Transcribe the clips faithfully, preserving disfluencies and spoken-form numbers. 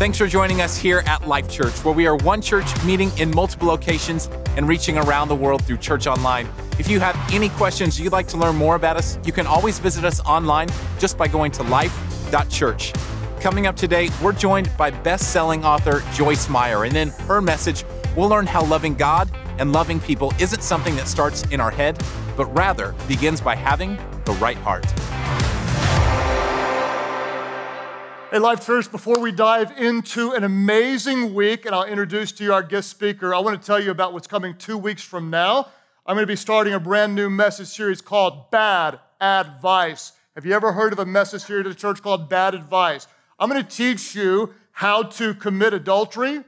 Thanks for joining us here at Life Church, where we are one church meeting in multiple locations and reaching around the world through Church Online. If you have any questions you'd like to learn more about us, you can always visit us online just by going to life dot church. Coming up today, we're joined by best-selling author Joyce Meyer, and in her message, we'll learn how loving God and loving people isn't something that starts in our head, but rather begins by having the right heart. Hey, Life Church, before we dive into an amazing week, and I'll introduce to you our guest speaker, I want to tell you about what's coming two weeks from now. I'm going to be starting a brand new message series called Bad Advice. Have you ever heard of a message series at a church called Bad Advice? I'm going to teach you how to commit adultery,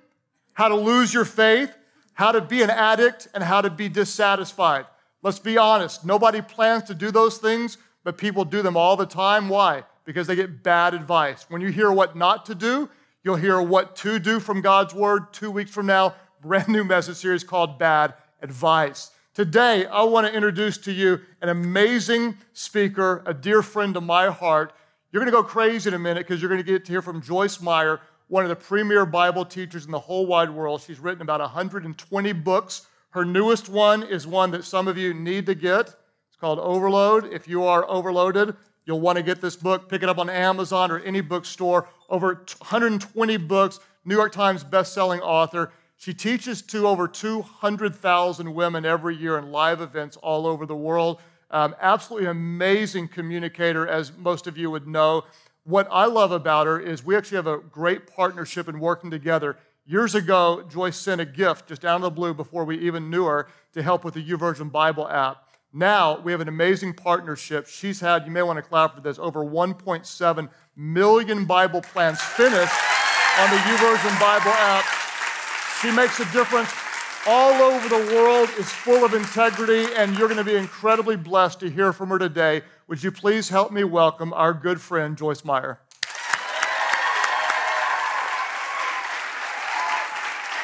how to lose your faith, how to be an addict, and how to be dissatisfied. Let's be honest. Nobody plans to do those things, but people do them all the time. Why? Because they get bad advice. When you hear what not to do, you'll hear what to do from God's Word two weeks from now. Brand new message series called Bad Advice. Today, I want to introduce to you an amazing speaker, a dear friend of my heart. You're going to go crazy in a minute because you're going to get to hear from Joyce Meyer, one of the premier Bible teachers in the whole wide world. She's written about one hundred twenty books. Her newest one is one that some of you need to get. It's called Overload. If you are overloaded, you'll want to get this book. Pick it up on Amazon or any bookstore. Over one hundred twenty books, New York Times bestselling author. She teaches to over two hundred thousand women every year in live events all over the world. Um, absolutely amazing communicator, as most of you would know. What I love about her is we actually have a great partnership in working together. Years ago, Joyce sent a gift just out of the blue before we even knew her to help with the YouVersion Bible app. Now we have an amazing partnership. She's had, you may want to clap for this, over one point seven million Bible plans finished on the YouVersion Bible app. She makes a difference all over the world, is full of integrity, and you're going to be incredibly blessed to hear from her today. Would you please help me welcome our good friend, Joyce Meyer.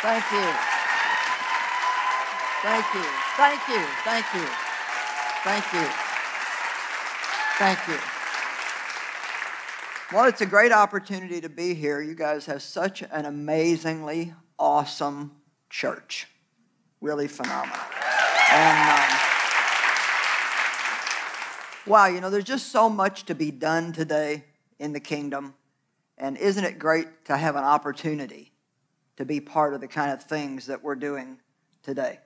Thank you. Thank you. Thank you. Thank you. Thank you. Thank you. Well, it's a great opportunity to be here. You guys have such an amazingly awesome church. Really phenomenal. And, um, wow, you know, there's just so much to be done today in the kingdom. And isn't it great to have an opportunity to be part of the kind of things that we're doing today?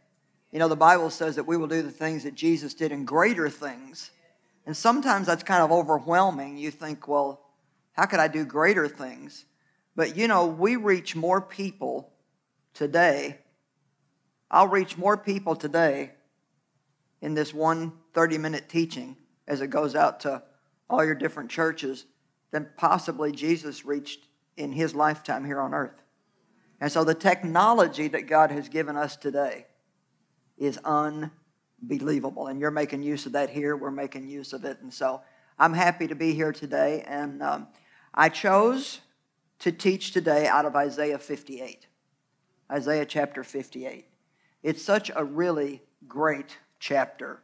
You know, the Bible says that we will do the things that Jesus did and greater things. And sometimes that's kind of overwhelming. You think, well, how could I do greater things? But, you know, we reach more people today. I'll reach more people today in this one thirty-minute teaching as it goes out to all your different churches than possibly Jesus reached in his lifetime here on earth. And so the technology that God has given us today is unbelievable. And you're making use of that here. We're making use of it. And so I'm happy to be here today. And um, I chose to teach today out of Isaiah fifty-eight. Isaiah chapter fifty-eight. It's such a really great chapter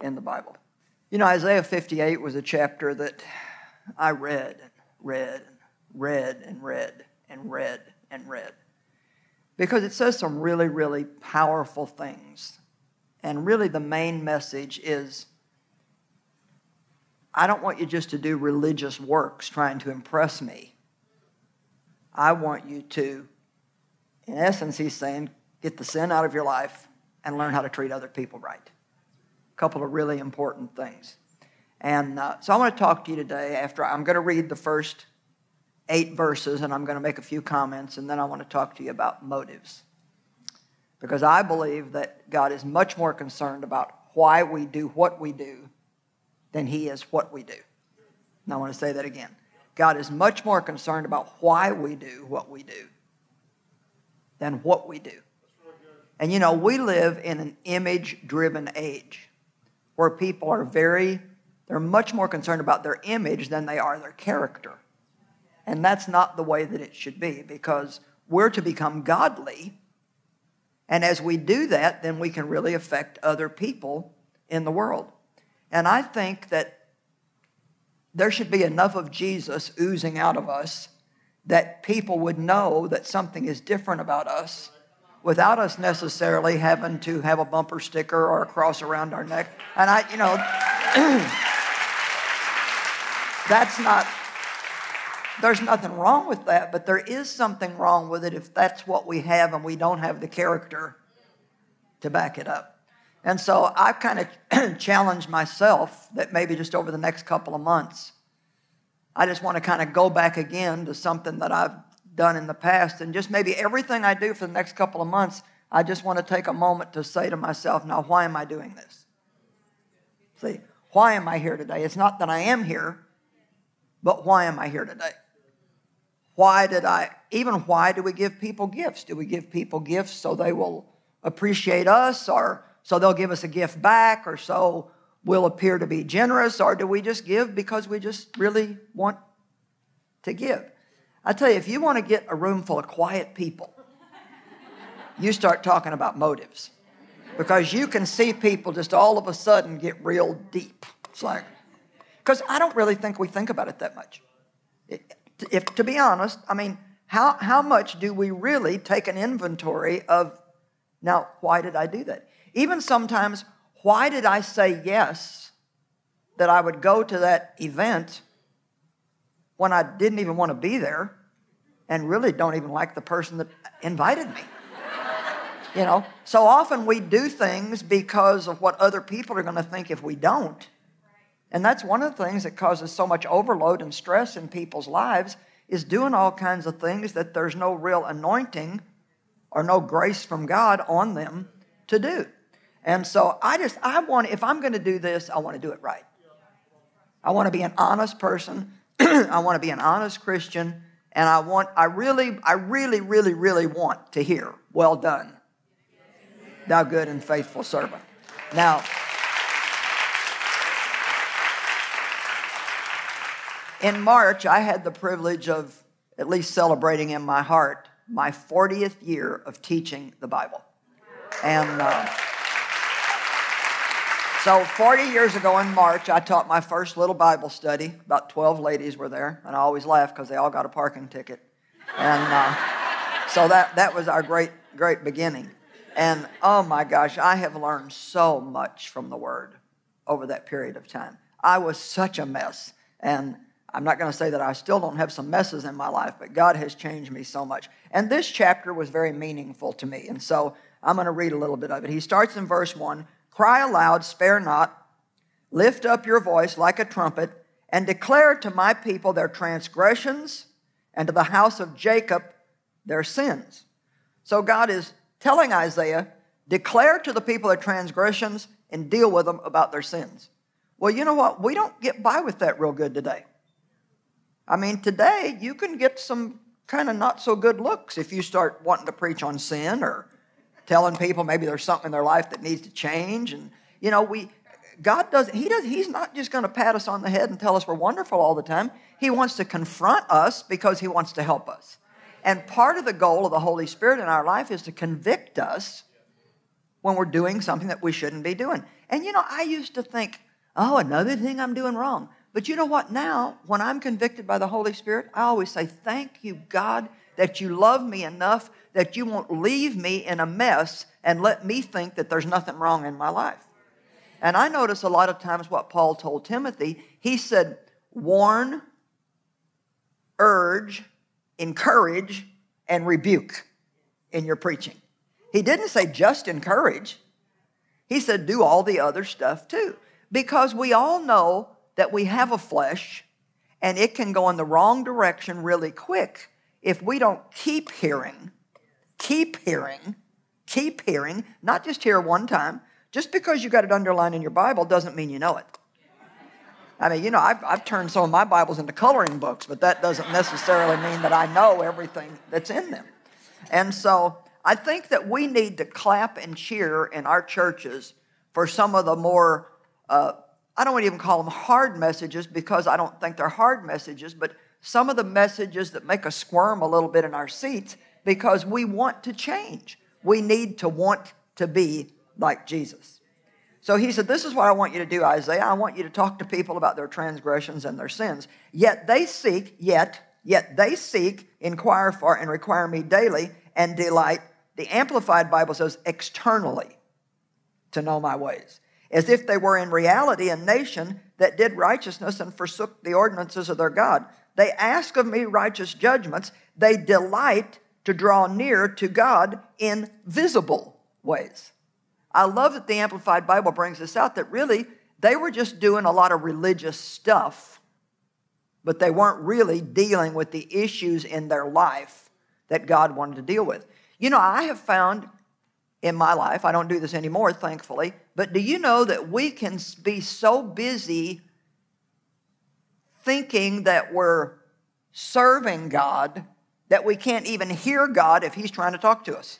in the Bible. You know, Isaiah fifty-eight was a chapter that I read, read, read, and read, and read, and read. Because it says some really, really powerful things. And really the main message is, I don't want you just to do religious works trying to impress me. I want you to, in essence, he's saying, get the sin out of your life and learn how to treat other people right. A couple of really important things. And uh, so I want to talk to you today after I'm going to read the first eight verses, and I'm going to make a few comments, and then I want to talk to you about motives. Because I believe that God is much more concerned about why we do what we do than he is what we do. And I want to say that again. God is much more concerned about why we do what we do than what we do. And you know, we live in an image-driven age where people are very, they're much more concerned about their image than they are their character. And that's not the way that it should be, because we're to become godly. And as we do that, then we can really affect other people in the world. And I think that there should be enough of Jesus oozing out of us that people would know that something is different about us without us necessarily having to have a bumper sticker or a cross around our neck. And I, you know, that's not, there's nothing wrong with that, but there is something wrong with it if that's what we have and we don't have the character to back it up. And so I've kind of challenged myself that maybe just over the next couple of months, I just want to kind of go back again to something that I've done in the past, and just maybe everything I do for the next couple of months, I just want to take a moment to say to myself, now, why am I doing this? See, why am I here today? It's not that I am here, but why am I here today? Why did I, even why do we give people gifts? Do we give people gifts so they will appreciate us, or so they'll give us a gift back, or so we'll appear to be generous, or do we just give because we just really want to give? I tell you, if you want to get a room full of quiet people, you start talking about motives, because you can see people just all of a sudden get real deep. It's like, because I don't really think we think about it that much. It, if to be honest, I mean, how how much do we really take an inventory of? Now, why did I do that? Even sometimes, why did I say yes that I would go to that event when I didn't even want to be there and really don't even like the person that invited me? You know, so often we do things because of what other people are going to think if we don't. And that's one of the things that causes so much overload and stress in people's lives, is doing all kinds of things that there's no real anointing or no grace from God on them to do. And so I just, I want, if I'm going to do this, I want to do it right. I want to be an honest person. I want to be an honest Christian. And I want, I really, I really, really, really want to hear, well done, thou good and faithful servant. Now, in March, I had the privilege of at least celebrating in my heart my fortieth year of teaching the Bible. And uh, so forty years ago in March, I taught my first little Bible study. About twelve ladies were there, and I always laugh because they all got a parking ticket. And uh, so that, that was our great, great beginning. And oh my gosh, I have learned so much from the Word over that period of time. I was such a mess, and I'm not going to say that I still don't have some messes in my life, but God has changed me so much. And this chapter was very meaningful to me, and so I'm going to read a little bit of it. He starts in verse one, "Cry aloud, spare not, lift up your voice like a trumpet, and declare to my people their transgressions, and to the house of Jacob their sins." So God is telling Isaiah, declare to the people their transgressions and deal with them about their sins. Well, you know what? We don't get by with that real good today. I mean, today you can get some kind of not so good looks if you start wanting to preach on sin or telling people maybe there's something in their life that needs to change. And, you know, we, God doesn't, he does, he's not just going to pat us on the head and tell us we're wonderful all the time. He wants to confront us because he wants to help us. And part of the goal of the Holy Spirit in our life is to convict us when we're doing something that we shouldn't be doing. And, you know, I used to think, oh, another thing I'm doing wrong. But you know what? Now, when I'm convicted by the Holy Spirit, I always say, thank you, God, that you love me enough that you won't leave me in a mess and let me think that there's nothing wrong in my life. And I notice a lot of times what Paul told Timothy. He said, warn, urge, encourage, and rebuke in your preaching. He didn't say just encourage. He said, do all the other stuff too. Because we all know that we have a flesh, and it can go in the wrong direction really quick if we don't keep hearing, keep hearing, keep hearing, not just hear one time. Just because you got it underlined in your Bible doesn't mean you know it. I mean, you know, I've, I've turned some of my Bibles into coloring books, but that doesn't necessarily mean that I know everything that's in them. And so I think that we need to clap and cheer in our churches for some of the more uh, I don't even call them hard messages, because I don't think they're hard messages, but some of the messages that make us squirm a little bit in our seats, because we want to change. We need to want to be like Jesus. So he said, this is what I want you to do, Isaiah. I want you to talk to people about their transgressions and their sins. Yet they seek, yet Yet they seek, inquire for, and require me daily and delight. The Amplified Bible says externally to know my ways, as if they were in reality a nation that did righteousness and forsook the ordinances of their God. They ask of me righteous judgments. They delight to draw near to God in visible ways. I love that the Amplified Bible brings this out, that really they were just doing a lot of religious stuff, but they weren't really dealing with the issues in their life that God wanted to deal with. You know, I have found in my life, I don't do this anymore, thankfully, but do you know that we can be so busy thinking that we're serving God that we can't even hear God if he's trying to talk to us?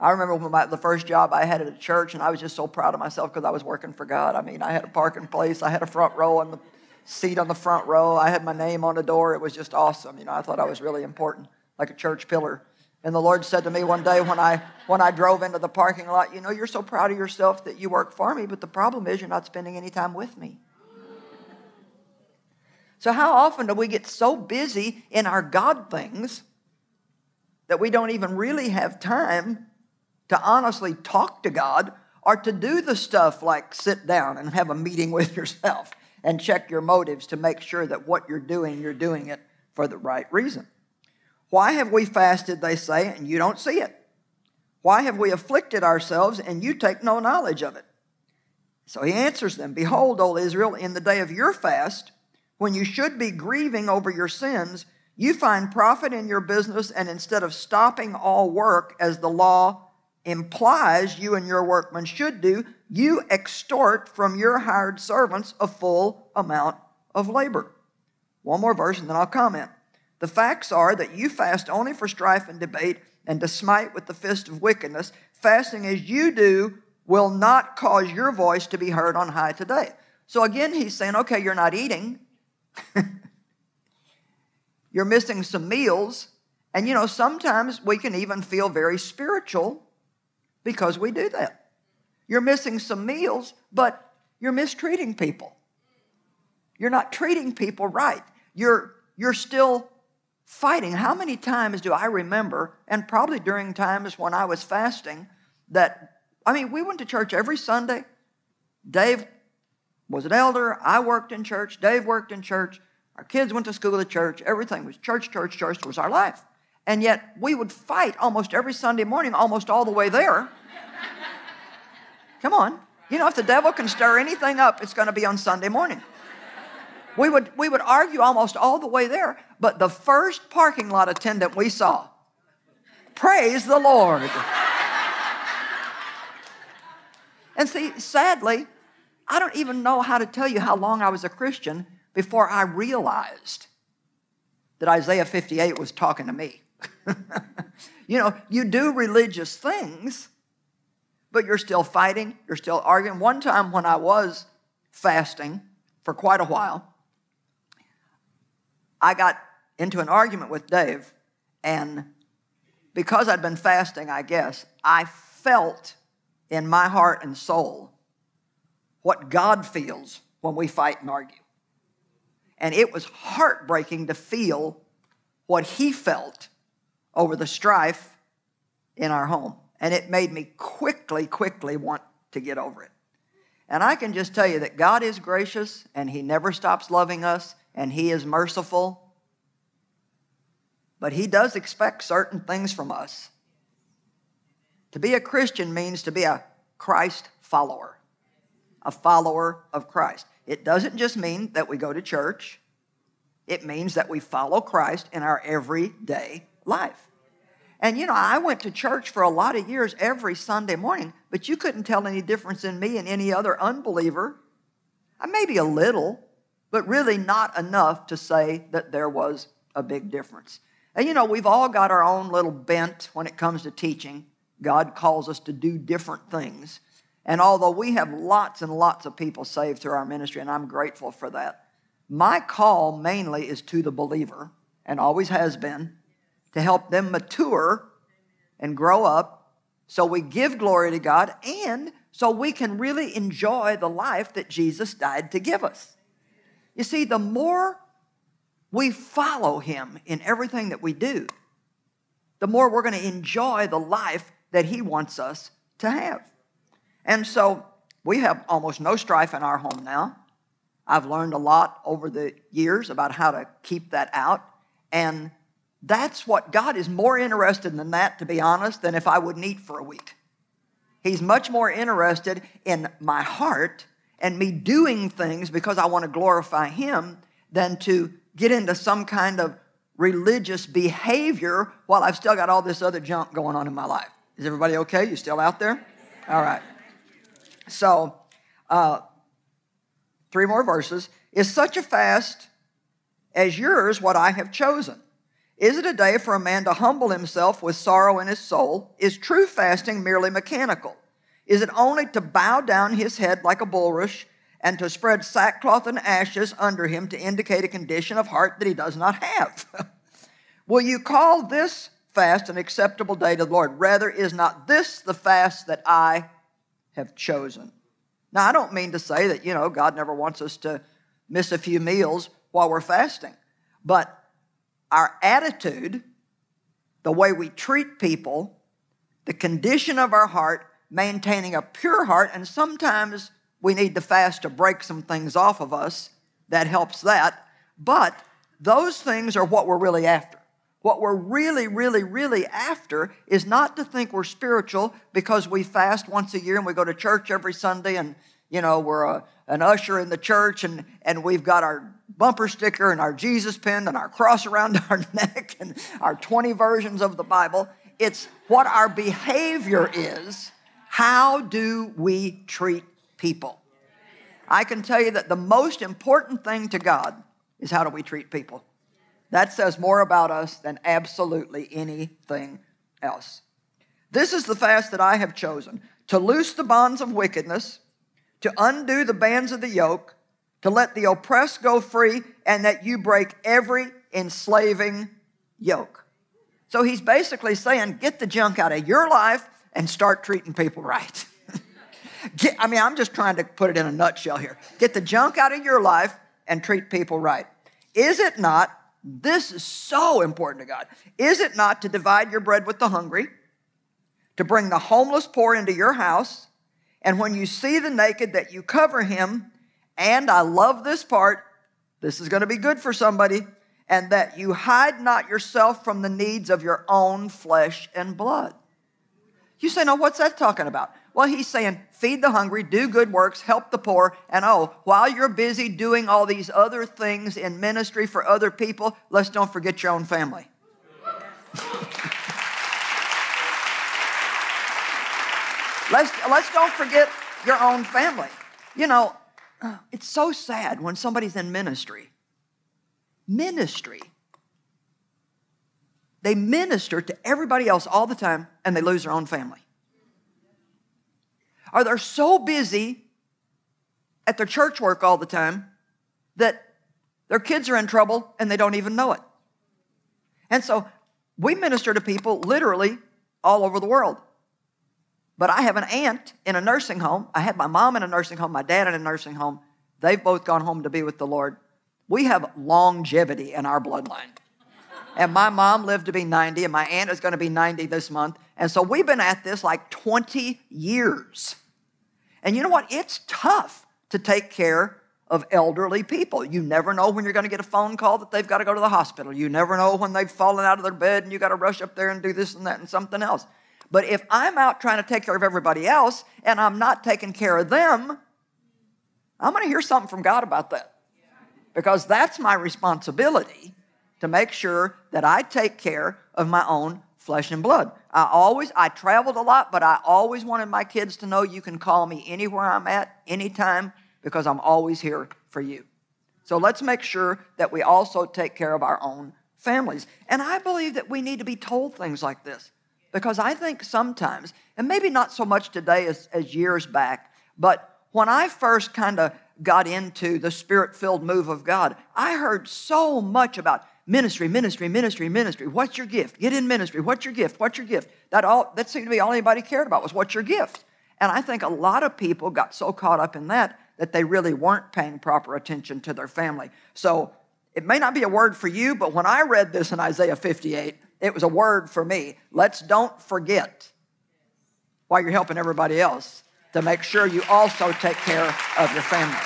I remember when my, the first job I had at a church, and I was just so proud of myself because I was working for God. I mean, I had a parking place. I had a front row on the seat on the front row. I had my name on the door. It was just awesome. You know, I thought I was really important, like a church pillar. And the Lord said to me one day when I, when I drove into the parking lot, you know, you're so proud of yourself that you work for me, but the problem is you're not spending any time with me. So how often do we get so busy in our God things that we don't even really have time to honestly talk to God, or to do the stuff like sit down and have a meeting with yourself and check your motives to make sure that what you're doing, you're doing it for the right reason. Why have we fasted, they say, and you don't see it? Why have we afflicted ourselves, and you take no knowledge of it? So he answers them, behold, O Israel, in the day of your fast, when you should be grieving over your sins, you find profit in your business, and instead of stopping all work as the law implies you and your workmen should do, you extort from your hired servants a full amount of labor. One more verse and then I'll comment. The facts are that you fast only for strife and debate and to smite with the fist of wickedness. Fasting as you do will not cause your voice to be heard on high today. So again, he's saying, okay, you're not eating. You're missing some meals. And you know, sometimes we can even feel very spiritual because we do that. You're missing some meals, but you're mistreating people. You're not treating people right. You're, you're still fighting. How many times do I remember, and probably during times when I was fasting, that, I mean, we went to church every Sunday. Dave was an elder. I worked in church. Dave worked in church. Our kids went to school at church. Everything was church, church, church was our life. And yet we would fight almost every Sunday morning, almost all the way there. Come on. You know, if the devil can stir anything up, it's going to be on Sunday morning. We would, we would argue almost all the way there. But the first parking lot attendant we saw, praise the Lord. And see, sadly, I don't even know how to tell you how long I was a Christian before I realized that Isaiah fifty-eight was talking to me. You know, you do religious things, but you're still fighting, you're still arguing. One time when I was fasting for quite a while, I got into an argument with Dave, and because I'd been fasting, I guess, I felt in my heart and soul what God feels when we fight and argue. And it was heartbreaking to feel what he felt over the strife in our home. And it made me quickly, quickly want to get over it. And I can just tell you that God is gracious, and he never stops loving us, and he is merciful. But he does expect certain things from us. To be a Christian means to be a Christ follower, a follower of Christ. It doesn't just mean that we go to church. It means that we follow Christ in our everyday life. And, you know, I went to church for a lot of years every Sunday morning, but you couldn't tell any difference in me and any other unbeliever. Maybe a little, but really not enough to say that there was a big difference. And, you know, we've all got our own little bent when it comes to teaching. God calls us to do different things. And although we have lots and lots of people saved through our ministry, and I'm grateful for that, my call mainly is to the believer, and always has been, to help them mature and grow up so we give glory to God and so we can really enjoy the life that Jesus died to give us. You see, the more we follow him in everything that we do, the more we're going to enjoy the life that he wants us to have. And so we have almost no strife in our home now. I've learned a lot over the years about how to keep that out. And that's what God is more interested in that, to be honest, than if I wouldn't eat for a week. He's much more interested in my heart and me doing things because I want to glorify him than to get into some kind of religious behavior while I've still got all this other junk going on in my life. Is everybody okay? You still out there? All right. So, uh, three more verses. Is such a fast as yours what I have chosen? Is it a day for a man to humble himself with sorrow in his soul? Is true fasting merely mechanical? Is it only to bow down his head like a bulrush and to spread sackcloth and ashes under him to indicate a condition of heart that he does not have? Will you call this fast an acceptable day to the Lord? Rather, is not this the fast that I have chosen? Now, I don't mean to say that, you know, God never wants us to miss a few meals while we're fasting, but our attitude, the way we treat people, the condition of our heart, maintaining a pure heart, and sometimes we need the fast to break some things off of us. That helps that. But those things are what we're really after. What we're really, really, really after is not to think we're spiritual because we fast once a year and we go to church every Sunday and, you know, we're a, an usher in the church and, and we've got our bumper sticker and our Jesus pin and our cross around our neck and our twenty versions of the Bible. It's what our behavior is. How do we treat people? I can tell you that the most important thing to God is how do we treat people. That says more about us than absolutely anything else. This is the fast that I have chosen, to loose the bonds of wickedness, to undo the bands of the yoke, to let the oppressed go free, and that you break every enslaving yoke. So he's basically saying, get the junk out of your life and start treating people right. Get, I mean, I'm just trying to put it in a nutshell here. Get the junk out of your life and treat people right. Is it not, this is so important to God, is it not to divide your bread with the hungry, to bring the homeless poor into your house, and when you see the naked that you cover him, and I love this part, this is going to be good for somebody, and that you hide not yourself from the needs of your own flesh and blood. You say, no, what's that talking about? Well, he's saying, feed the hungry, do good works, help the poor, and oh, while you're busy doing all these other things in ministry for other people, let's don't forget your own family. let's, let's don't forget your own family. You know, it's so sad when somebody's in ministry. Ministry. They minister to everybody else all the time, and they lose their own family. Or they're so busy at their church work all the time that their kids are in trouble and they don't even know it. And so we minister to people literally all over the world. But I have an aunt in a nursing home. I had my mom in a nursing home, my dad in a nursing home. They've both gone home to be with the Lord. We have longevity in our bloodline. And my mom lived to be ninety, and my aunt is going to be ninety this month. And so we've been at this like twenty years. And you know what? It's tough to take care of elderly people. You never know when you're going to get a phone call that they've got to go to the hospital. You never know when they've fallen out of their bed and you got to rush up there and do this and that and something else. But if I'm out trying to take care of everybody else and I'm not taking care of them, I'm going to hear something from God about that. Because that's my responsibility, to make sure that I take care of my own flesh and blood. I always, I traveled a lot, but I always wanted my kids to know you can call me anywhere I'm at, anytime, because I'm always here for you. So let's make sure that we also take care of our own families. And I believe that we need to be told things like this, because I think sometimes, and maybe not so much today as, as years back, but when I first kind of got into the Spirit-filled move of God, I heard so much about ministry, ministry, ministry, ministry. What's your gift? Get in ministry. What's your gift? What's your gift? That all that seemed to be all anybody cared about was what's your gift. And I think a lot of people got so caught up in that that they really weren't paying proper attention to their family. So It may not be a word for you, but when I read this in Isaiah fifty-eight, it was a word for me. Let's don't forget, while you're helping everybody else, to make sure you also take care of your family.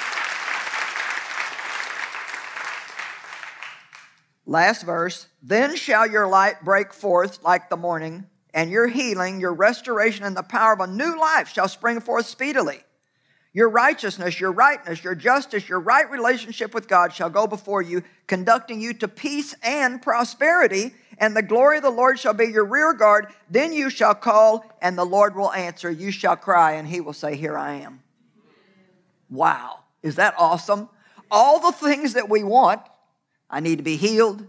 Last verse, then shall your light break forth like the morning, and your healing, your restoration, and the power of a new life shall spring forth speedily. Your righteousness, your rightness, your justice, your right relationship with God shall go before you, conducting you to peace and prosperity, and the glory of the Lord shall be your rear guard. Then you shall call, and the Lord will answer. You shall cry, and he will say, here I am. Wow, is that awesome? All the things that we want. I need to be healed.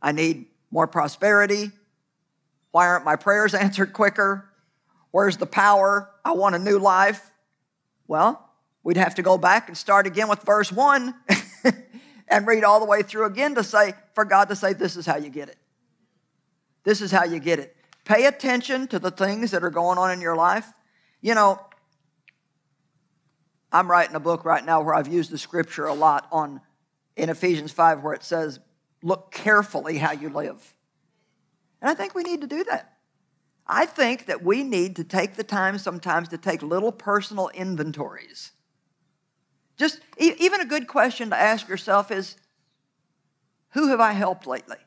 I need more prosperity. Why aren't my prayers answered quicker? Where's the power? I want a new life. Well, we'd have to go back and start again with verse one and read all the way through again to say, for God to say, this is how you get it. This is how you get it. Pay attention to the things that are going on in your life. You know, I'm writing a book right now where I've used the scripture a lot on in Ephesians five where it says, look carefully how you live. And I think we need to do that. I think that we need to take the time sometimes to take little personal inventories. Just e- even a good question to ask yourself is, who have I helped lately?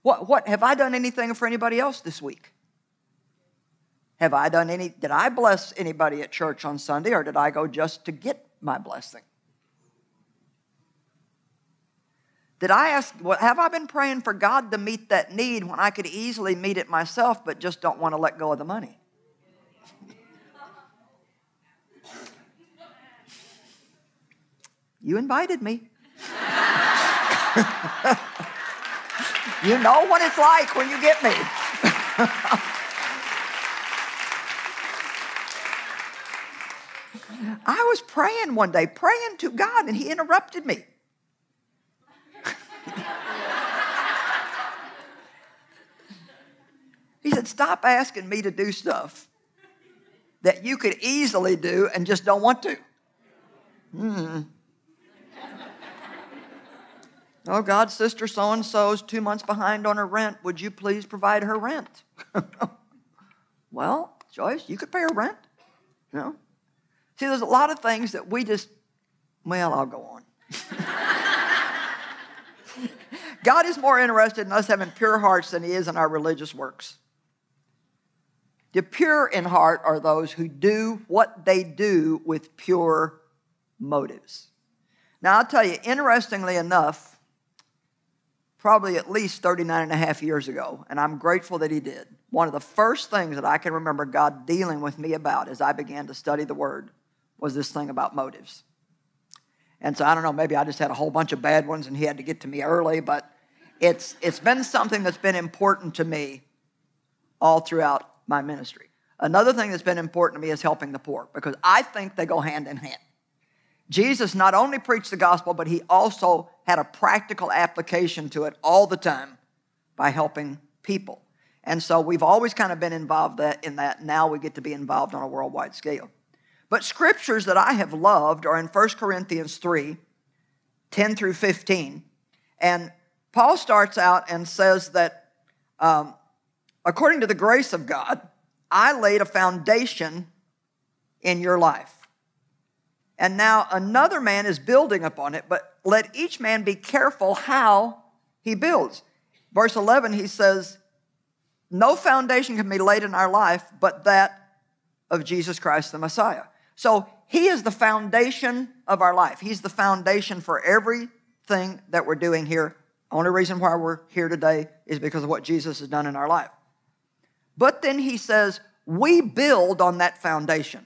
What, what have I done anything for anybody else this week? Have I done any, did I bless anybody at church on Sunday, or did I go just to get my blessing? Did I ask, well, have I been praying for God to meet that need when I could easily meet it myself, but just don't want to let go of the money? You invited me. You know what it's like when you get me. I was praying one day, praying to God, and he interrupted me. He said, stop asking me to do stuff that you could easily do and just don't want to. Hmm. Oh, God, sister so-and-so's two months behind on her rent. Would you please provide her rent? Well, Joyce, you could pay her rent. You know? See, there's a lot of things that we just, well, I'll go on. God is more interested in us having pure hearts than he is in our religious works. The pure in heart are those who do what they do with pure motives. Now, I'll tell you, interestingly enough, probably at least thirty-nine and a half years ago, and I'm grateful that he did, one of the first things that I can remember God dealing with me about as I began to study the Word was this thing about motives. And so, I don't know, maybe I just had a whole bunch of bad ones and he had to get to me early, but it's it's been something that's been important to me all throughout my ministry. Another thing that's been important to me is helping the poor, because I think they go hand in hand. Jesus not only preached the gospel, but he also had a practical application to it all the time by helping people. And so we've always kind of been involved in that. Now we get to be involved on a worldwide scale. But scriptures that I have loved are in First Corinthians three, ten through fifteen. And Paul starts out and says that, um, according to the grace of God, I laid a foundation in your life. And now another man is building upon it, but let each man be careful how he builds. Verse eleven, he says, no foundation can be laid in our life but that of Jesus Christ the Messiah. So he is the foundation of our life. He's the foundation for everything that we're doing here. Only reason why we're here today is because of what Jesus has done in our life. But then he says, we build on that foundation.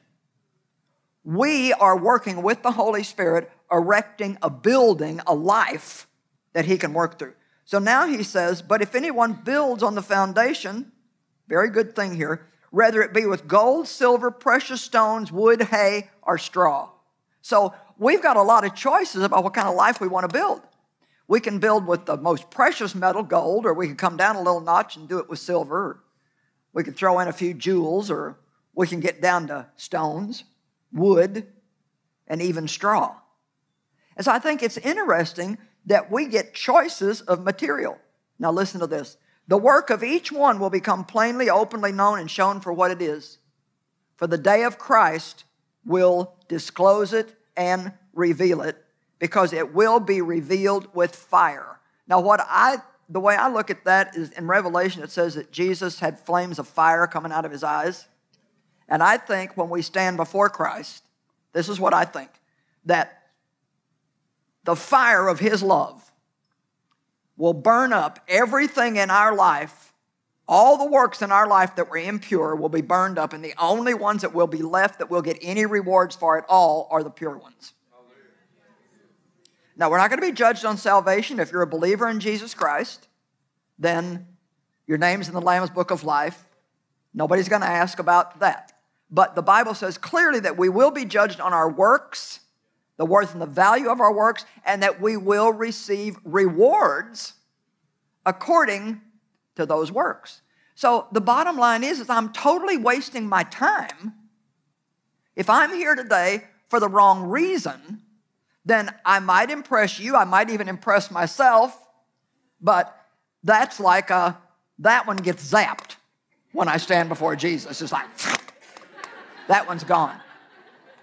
We are working with the Holy Spirit, erecting a building, a life that he can work through. So now he says, but if anyone builds on the foundation, very good thing here, whether it be with gold, silver, precious stones, wood, hay, or straw. So we've got a lot of choices about what kind of life we want to build. We can build with the most precious metal, gold, or we can come down a little notch and do it with silver. Or we can throw in a few jewels, or we can get down to stones, wood, and even straw. And so I think it's interesting that we get choices of material. Now listen to this. The work of each one will become plainly, openly known and shown for what it is. For the day of Christ will disclose it and reveal it, because it will be revealed with fire. Now what I, the way I look at that is in Revelation it says that Jesus had flames of fire coming out of his eyes. And I think when we stand before Christ, this is what I think, that the fire of his love will burn up everything in our life. All the works in our life that were impure will be burned up, and the only ones that will be left that will get any rewards for at all are the pure ones. Now, we're not going to be judged on salvation. If you're a believer in Jesus Christ, then your name's in the Lamb's book of life. Nobody's going to ask about that. But the Bible says clearly that we will be judged on our works, the worth and the value of our works, and that we will receive rewards according to those works. So the bottom line is, is I'm totally wasting my time. If I'm here today for the wrong reason, then I might impress you, I might even impress myself, but that's like a, that one gets zapped when I stand before Jesus. It's like, that one's gone.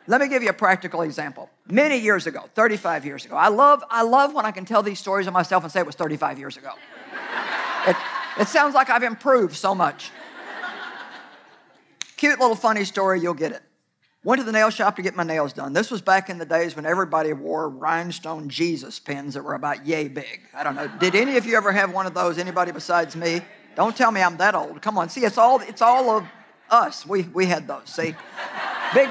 Let me give you a practical example. Many years ago, thirty-five years ago, I love, I love when I can tell these stories of myself and say it was thirty-five years ago. It, it sounds like I've improved so much. Cute little funny story, you'll get it. Went to the nail shop to get my nails done. This was back in the days when everybody wore rhinestone Jesus pins that were about yay big. I don't know. Did any of you ever have one of those? Anybody besides me? Don't tell me I'm that old. Come on. See, it's all, it's all of us. We, we had those, see? Big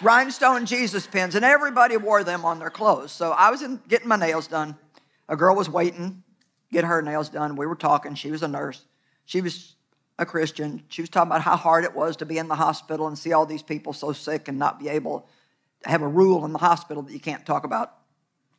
rhinestone Jesus pins, and everybody wore them on their clothes. So I was in, getting my nails done. A girl was waiting to get her nails done. We were talking. She was a nurse. She was a Christian. She was talking about how hard it was to be in the hospital and see all these people so sick and not be able to have a rule in the hospital that you can't talk about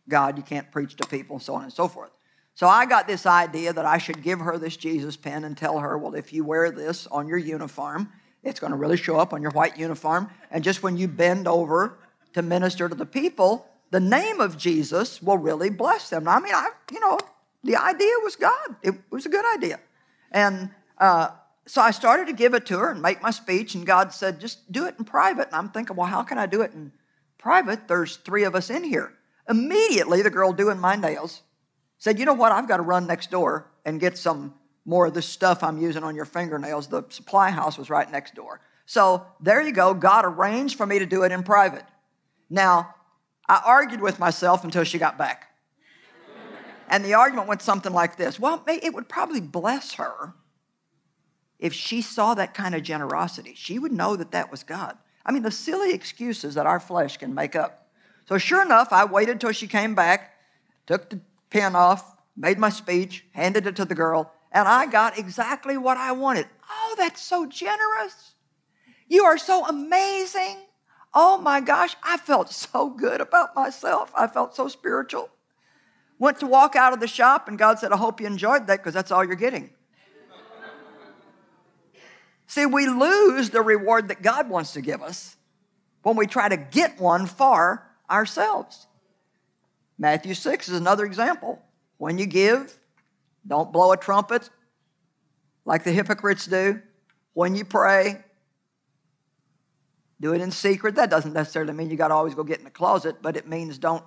God, you can't preach to people, so on and so forth. So I got this idea that I should give her this Jesus pin and tell her, well, if you wear this on your uniform, it's going to really show up on your white uniform. And just when you bend over to minister to the people, the name of Jesus will really bless them. I mean, I, you know, the idea was God. It was a good idea. And uh, so I started to give it to her and make my speech, and God said, just do it in private. And I'm thinking, well, how can I do it in private? There's three of us in here. Immediately, the girl doing my nails said, you know what, I've got to run next door and get some more of this stuff I'm using on your fingernails. The supply house was right next door. So there you go, God arranged for me to do it in private. Now, I argued with myself until she got back. And the argument went something like this. Well, it would probably bless her if she saw that kind of generosity. She would know that that was God. I mean, the silly excuses that our flesh can make up. So sure enough, I waited till she came back, took the pin off, made my speech, handed it to the girl, and I got exactly what I wanted. Oh, that's so generous. You are so amazing. Oh my gosh, I felt so good about myself. I felt so spiritual. Went to walk out of the shop, and God said, I hope you enjoyed that, because that's all you're getting. See, we lose the reward that God wants to give us when we try to get one for ourselves. Matthew six is another example. When you give, don't blow a trumpet like the hypocrites do. When you pray, do it in secret. That doesn't necessarily mean you got to always go get in the closet, but it means don't.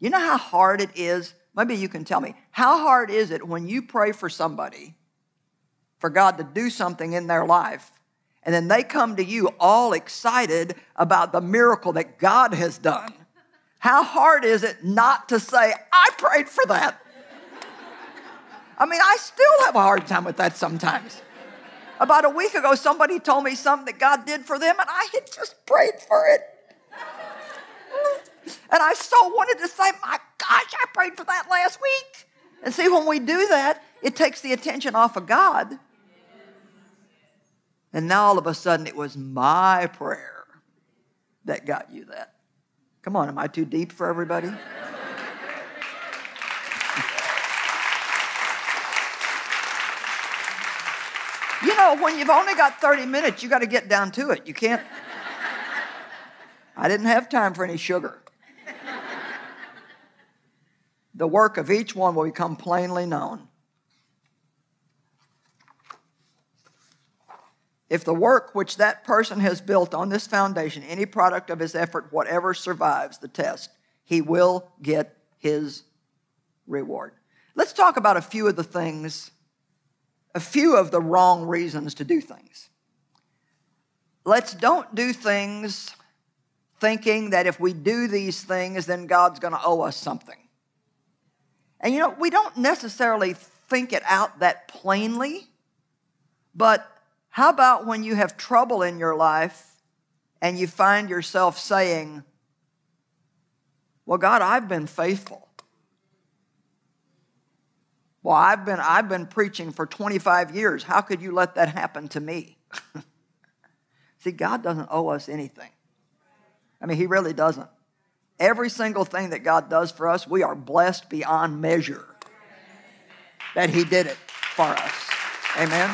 You know how hard it is? Maybe you can tell me. How hard is it when you pray for somebody, for God to do something in their life, and then they come to you all excited about the miracle that God has done? How hard is it not to say, I prayed for that? I mean, I still have a hard time with that sometimes. About a week ago, somebody told me something that God did for them, and I had just prayed for it. And I so wanted to say, my gosh, I prayed for that last week. And see, when we do that, it takes the attention off of God. And now all of a sudden, it was my prayer that got you that. Come on, am I too deep for everybody? You know, when you've only got thirty minutes, you got to get down to it. You can't. I didn't have time for any sugar. the work of each one will become plainly known. If the work which that person has built on this foundation, any product of his effort, whatever survives the test, he will get his reward. Let's talk about a few of the things, a few of the wrong reasons to do things. Let's don't do things thinking that if we do these things, then God's going to owe us something. And you know, we don't necessarily think it out that plainly, but how about when you have trouble in your life and you find yourself saying, well, God, I've been faithful. Well, I've been, I've been preaching for twenty-five years. How could you let that happen to me? See, God doesn't owe us anything. I mean, he really doesn't. Every single thing that God does for us, we are blessed beyond measure that he did it for us. Amen?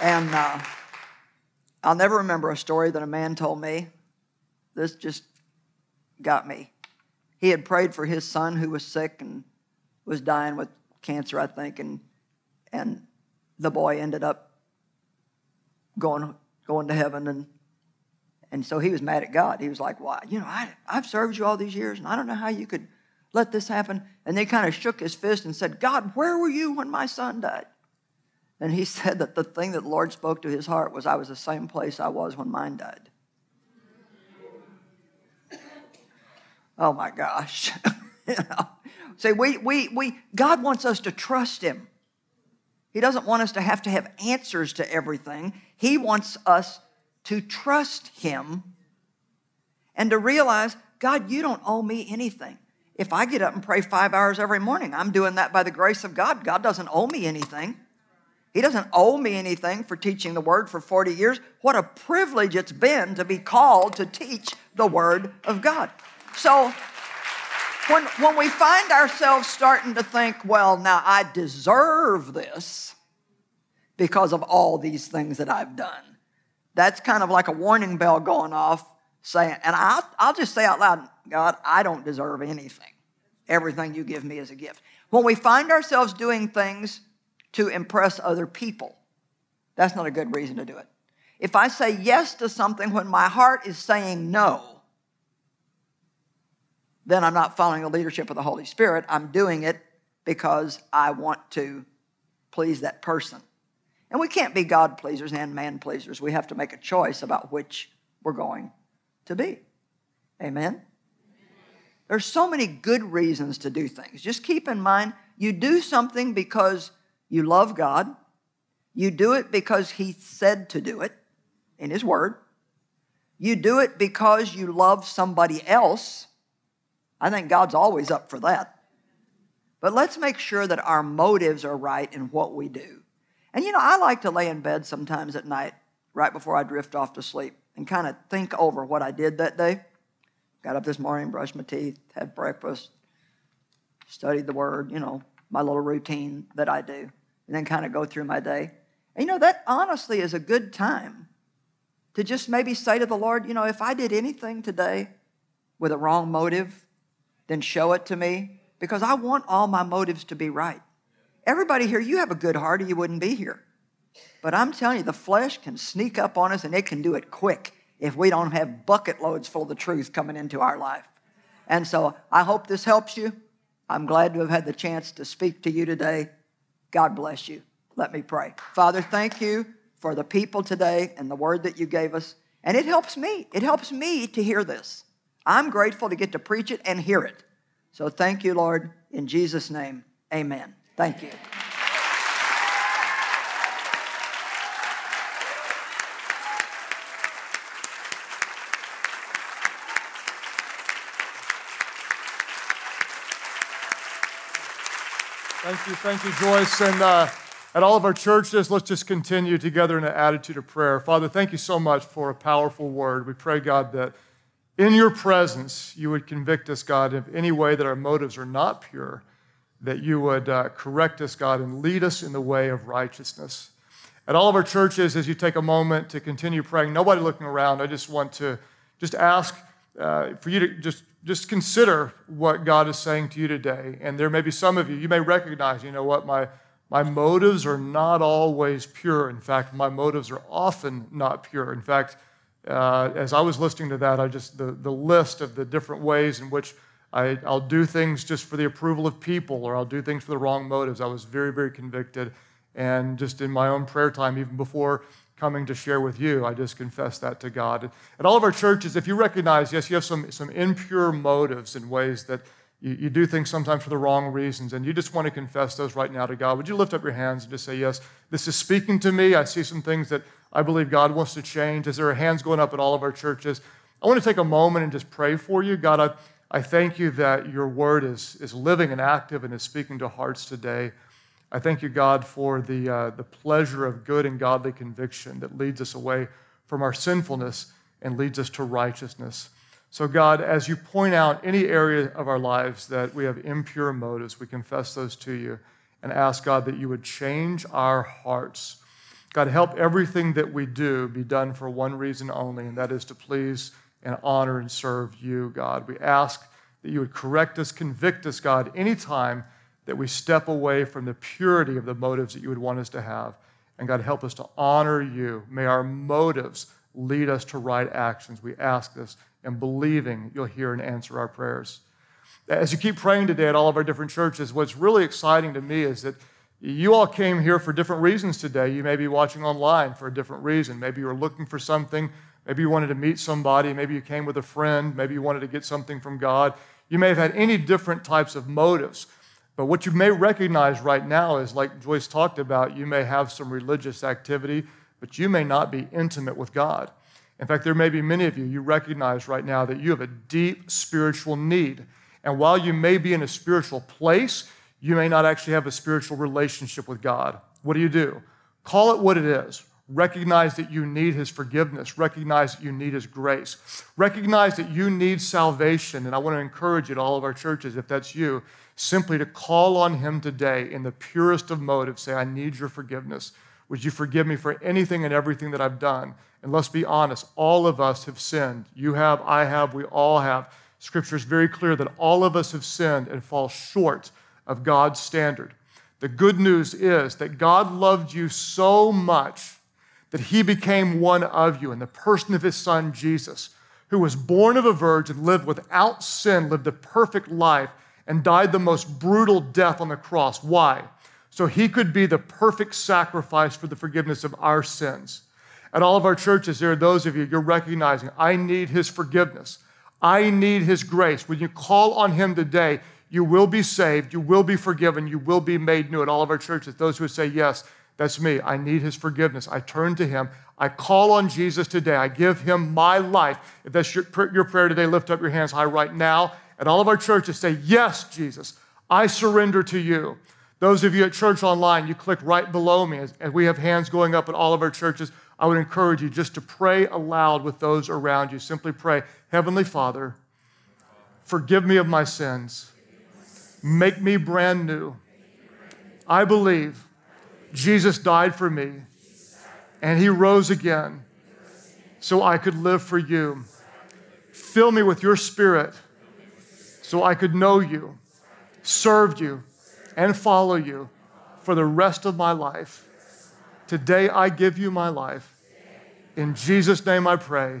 And uh, I'll never remember a story that a man told me. This just got me. He had prayed for his son who was sick and was dying with cancer, I think, and and the boy ended up going going to heaven. And and so he was mad at God. He was like, "Why? You know, I, I've served you all these years, and I don't know how you could let this happen." And they kind of shook his fist and said, "God, where were you when my son died?" And he said that the thing that the Lord spoke to his heart was, I was the same place I was when mine died. Oh, my gosh. You know? See, we, we, we, God wants us to trust him. He doesn't want us to have to have answers to everything. He wants us to trust him and to realize, God, you don't owe me anything. If I get up and pray five hours every morning, I'm doing that by the grace of God. God doesn't owe me anything. He doesn't owe me anything for teaching the word for forty years. What a privilege it's been to be called to teach the word of God. So when, when we find ourselves starting to think, well, now I deserve this because of all these things that I've done, that's kind of like a warning bell going off saying, and I'll, I'll just say out loud, God, I don't deserve anything. Everything you give me is a gift. When we find ourselves doing things to impress other people, that's not a good reason to do it. If I say yes to something when my heart is saying no, then I'm not following the leadership of the Holy Spirit. I'm doing it because I want to please that person. And we can't be God pleasers and man pleasers. We have to make a choice about which we're going to be. Amen? There's so many good reasons to do things. Just keep in mind, you do something because you love God. You do it because he said to do it in his word. You do it because you love somebody else. I think God's always up for that. But let's make sure that our motives are right in what we do. And, you know, I like to lay in bed sometimes at night right before I drift off to sleep and kind of think over what I did that day. Got up this morning, brushed my teeth, had breakfast, studied the word, you know, my little routine that I do. And then kind of go through my day. And, you know, that honestly is a good time to just maybe say to the Lord, you know, if I did anything today with a wrong motive, then show it to me, because I want all my motives to be right. Everybody here, you have a good heart or you wouldn't be here. But I'm telling you, the flesh can sneak up on us, and it can do it quick if we don't have bucket loads full of the truth coming into our life. And so I hope this helps you. I'm glad to have had the chance to speak to you today. God bless you. Let me pray. Father, thank you for the people today and the word that you gave us. And it helps me. It helps me to hear this. I'm grateful to get to preach it and hear it. So thank you, Lord. In Jesus' name, amen. Thank you. Thank you. Thank you, Joyce. And uh, at all of our churches, let's just continue together in an attitude of prayer. Father, thank you so much for a powerful word. We pray, God, that in your presence, you would convict us, God, of any way that our motives are not pure, that you would uh, correct us, God, and lead us in the way of righteousness. At all of our churches, as you take a moment to continue praying, nobody looking around, I just want to just ask uh, for you to just, just consider what God is saying to you today. And there may be some of you, you may recognize, you know what, my, my motives are not always pure. In fact, my motives are often not pure. In fact, uh, as I was listening to that, I just, the, the list of the different ways in which I, I'll do things just for the approval of people, or I'll do things for the wrong motives. I was very, very convicted. And just in my own prayer time, even before coming to share with you, I just confess that to God. At all of our churches, if you recognize, yes, you have some, some impure motives in ways that you, you do things sometimes for the wrong reasons, and you just want to confess those right now to God, would you lift up your hands and just say, yes, this is speaking to me. I see some things that I believe God wants to change. As there are hands going up at all of our churches, I want to take a moment and just pray for you. God, I I thank you that your word is, is living and active and is speaking to hearts today. I thank you, God, for the, uh, the pleasure of good and godly conviction that leads us away from our sinfulness and leads us to righteousness. So, God, as you point out any area of our lives that we have impure motives, we confess those to you and ask, God, that you would change our hearts. God, help everything that we do be done for one reason only, and that is to please and honor and serve you, God. We ask that you would correct us, convict us, God, any time that we step away from the purity of the motives that you would want us to have. And God, help us to honor you. May our motives lead us to right actions. We ask this, and believing you'll hear and answer our prayers. As you keep praying today at all of our different churches, what's really exciting to me is that you all came here for different reasons today. You may be watching online for a different reason. Maybe you're looking for something. Maybe you wanted to meet somebody. Maybe you came with a friend. Maybe you wanted to get something from God. You may have had any different types of motives. But what you may recognize right now is, like Joyce talked about, you may have some religious activity, but you may not be intimate with God. In fact, there may be many of you, you recognize right now that you have a deep spiritual need. And while you may be in a spiritual place, you may not actually have a spiritual relationship with God. What do you do? Call it what it is. Recognize that you need his forgiveness. Recognize that you need his grace. Recognize that you need salvation. And I want to encourage you to all of our churches, if that's you, simply to call on him today in the purest of motives. Say, I need your forgiveness. Would you forgive me for anything and everything that I've done? And let's be honest, all of us have sinned. You have, I have, we all have. Scripture is very clear that all of us have sinned and fall short of God's standard. The good news is that God loved you so much that he became one of you in the person of his son, Jesus, who was born of a virgin, lived without sin, lived a perfect life, and died the most brutal death on the cross. Why? So he could be the perfect sacrifice for the forgiveness of our sins. At all of our churches, there are those of you, you're recognizing, I need his forgiveness. I need his grace. When you call on him today, you will be saved, you will be forgiven, you will be made new. At all of our churches, those who say, yes, that's me. I need his forgiveness. I turn to him. I call on Jesus today. I give him my life. If that's your, your prayer today, lift up your hands high right now. At all of our churches, say, yes, Jesus, I surrender to you. Those of you at Church Online, you click right below me. And we have hands going up at all of our churches. I would encourage you just to pray aloud with those around you. Simply pray, Heavenly Father, forgive me of my sins. Make me brand new. I believe Jesus died for me, and he rose again so I could live for you. Fill me with your spirit so I could know you, serve you, and follow you for the rest of my life. Today, I give you my life. In Jesus' name I pray.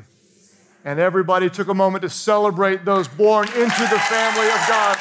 And everybody took a moment to celebrate those born into the family of God.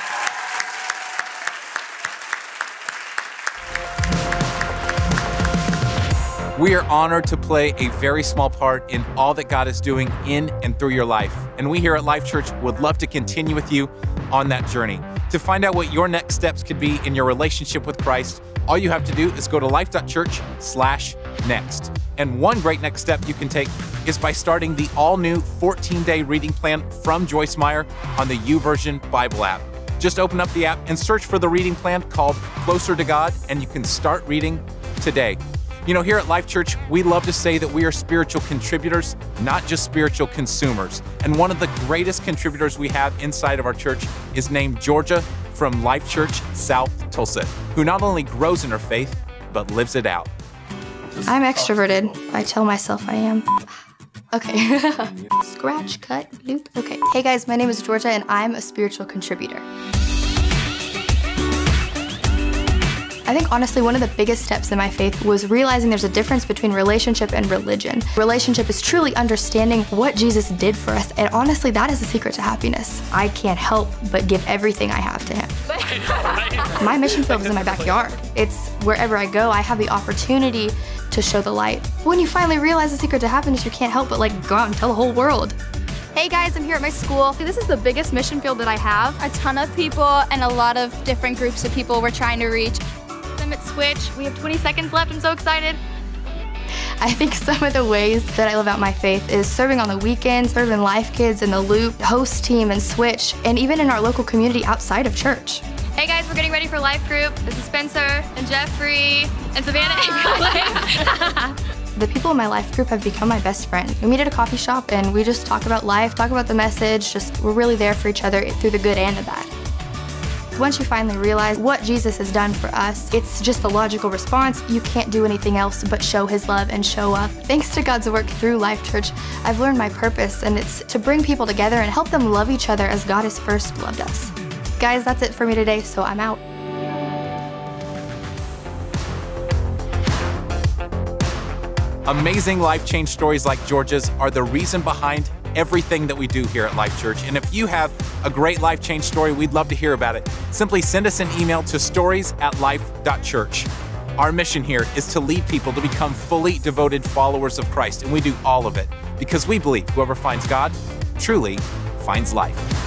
We are honored to play a very small part in all that God is doing in and through your life. And we here at Life Church would love to continue with you on that journey. To find out what your next steps could be in your relationship with Christ, all you have to do is go to life dot church slash next. And one great next step you can take is by starting the all-new fourteen-day reading plan from Joyce Meyer on the YouVersion Bible app. Just open up the app and search for the reading plan called Closer to God, and you can start reading today. You know, here at Life Church, we love to say that we are spiritual contributors, not just spiritual consumers. And one of the greatest contributors we have inside of our church is named Georgia from Life Church South Tulsa, who not only grows in her faith, but lives it out. I'm extroverted. I tell myself I am. Okay. Scratch, cut, loop. Okay. Hey guys, my name is Georgia and I'm a spiritual contributor. I think honestly one of the biggest steps in my faith was realizing there's a difference between relationship and religion. Relationship is truly understanding what Jesus did for us, and honestly that is the secret to happiness. I can't help but give everything I have to Him. My mission field is in my backyard. It's wherever I go, I have the opportunity to show the light. When you finally realize the secret to happiness, you can't help but like go out and tell the whole world. Hey guys, I'm here at my school. This is the biggest mission field that I have. A ton of people and a lot of different groups of people we're trying to reach. At Switch. We have twenty seconds left. I'm so excited. I think some of the ways that I live out my faith is serving on the weekends, serving Life Kids and the Loop, host team and Switch, and even in our local community outside of church. Hey guys, we're getting ready for Life Group. This is Spencer and Jeffrey and Savannah and Colin. The people in my life group have become my best friend. We meet at a coffee shop and we just talk about life, talk about the message, just we're really there for each other through the good and the bad. Once you finally realize what Jesus has done for us, it's just the logical response. You can't do anything else but show His love and show up. Thanks to God's work through Life Church, I've learned my purpose, and it's to bring people together and help them love each other as God has first loved us. Guys, that's it for me today, so I'm out. Amazing life-change stories like Georgia's are the reason behind everything that we do here at Life Church. And if you have a great life change story, we'd love to hear about it. Simply send us an email to stories at life dot church. Our mission here is to lead people to become fully devoted followers of Christ, and we do all of it because we believe whoever finds God truly finds life.